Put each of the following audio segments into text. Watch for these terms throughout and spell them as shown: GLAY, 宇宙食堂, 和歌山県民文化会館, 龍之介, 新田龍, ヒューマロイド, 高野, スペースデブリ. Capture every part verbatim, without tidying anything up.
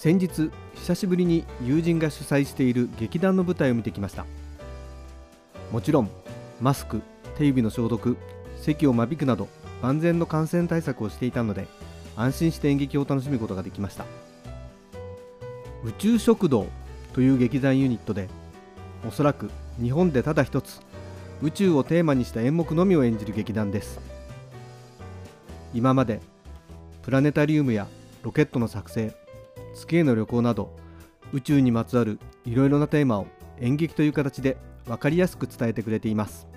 先日、久しぶりに友人が主催している劇団の舞台を見てきました。もちろん、マスク、手指の消毒、席を間引くなど万全の感染対策をしていたので、安心して演劇を楽しむことができました。宇宙食堂という劇団ユニットで、おそらく日本でただ一つ、宇宙をテーマにした演目のみを演じる劇団です。今まで、プラネタリウムやロケットの作成、月への旅行など宇宙にまつわるいろいろなテーマを演劇という形で分かりやすく伝えてくれています。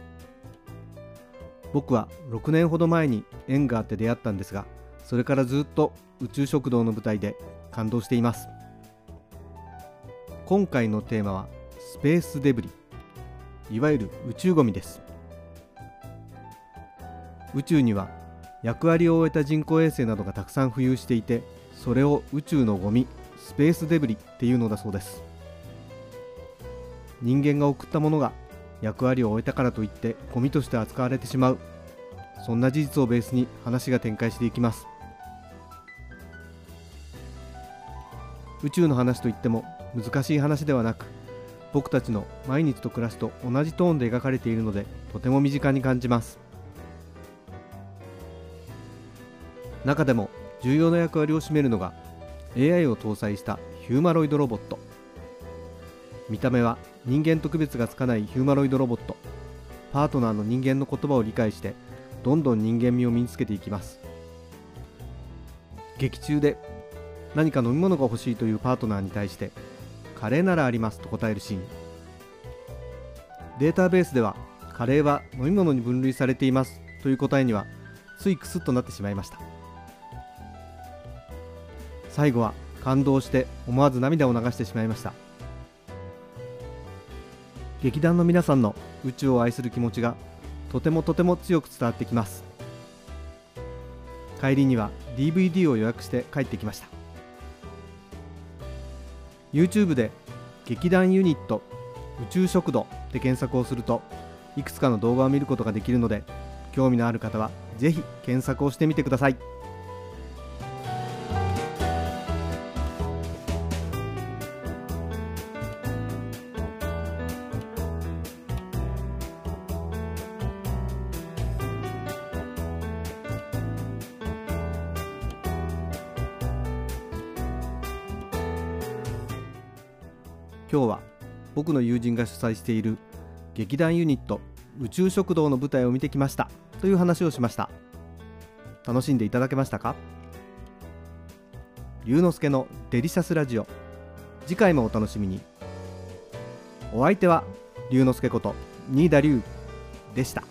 僕はろくねんほど前に縁があって出会ったんですが、それからずっと宇宙食堂の舞台で感動しています。今回のテーマはスペースデブリ、いわゆる宇宙ゴミです。宇宙には役割を終えた人工衛星などがたくさん浮遊していて、それを宇宙のゴミ、スペースデブリっていうのだそうです。人間が送ったものが役割を終えたからといってゴミとして扱われてしまう。そんな事実をベースに話が展開していきます。宇宙の話といっても難しい話ではなく、僕たちの毎日と暮らしと同じトーンで描かれているので、とても身近に感じます。中でも重要な役割を占めるのが エーアイ を搭載したヒューマロイドロボット。見た目は人間と区別がつかないヒューマロイドロボット、パートナーの人間の言葉を理解してどんどん人間味を身につけていきます。劇中で何か飲み物が欲しいというパートナーに対してカレーならありますと答えるシーン。データベースではカレーは飲み物に分類されていますという答えにはついクスッとなってしまいました。最後は感動して思わず涙を流してしまいました。劇団の皆さんの宇宙を愛する気持ちがとてもとても強く伝わってきます。帰りには ディーブイディー を予約して帰ってきました。 YouTube で劇団ユニット宇宙食堂で検索をすると、いくつかの動画を見ることができるので、興味のある方はぜひ検索をしてみてください。今日は僕の友人が主催している劇団ユニット宇宙食堂の舞台を見てきましたという話をしました。楽しんでいただけましたか？龍之介のデリシャスラジオ、次回もお楽しみに。お相手は龍之介こと新田龍でした。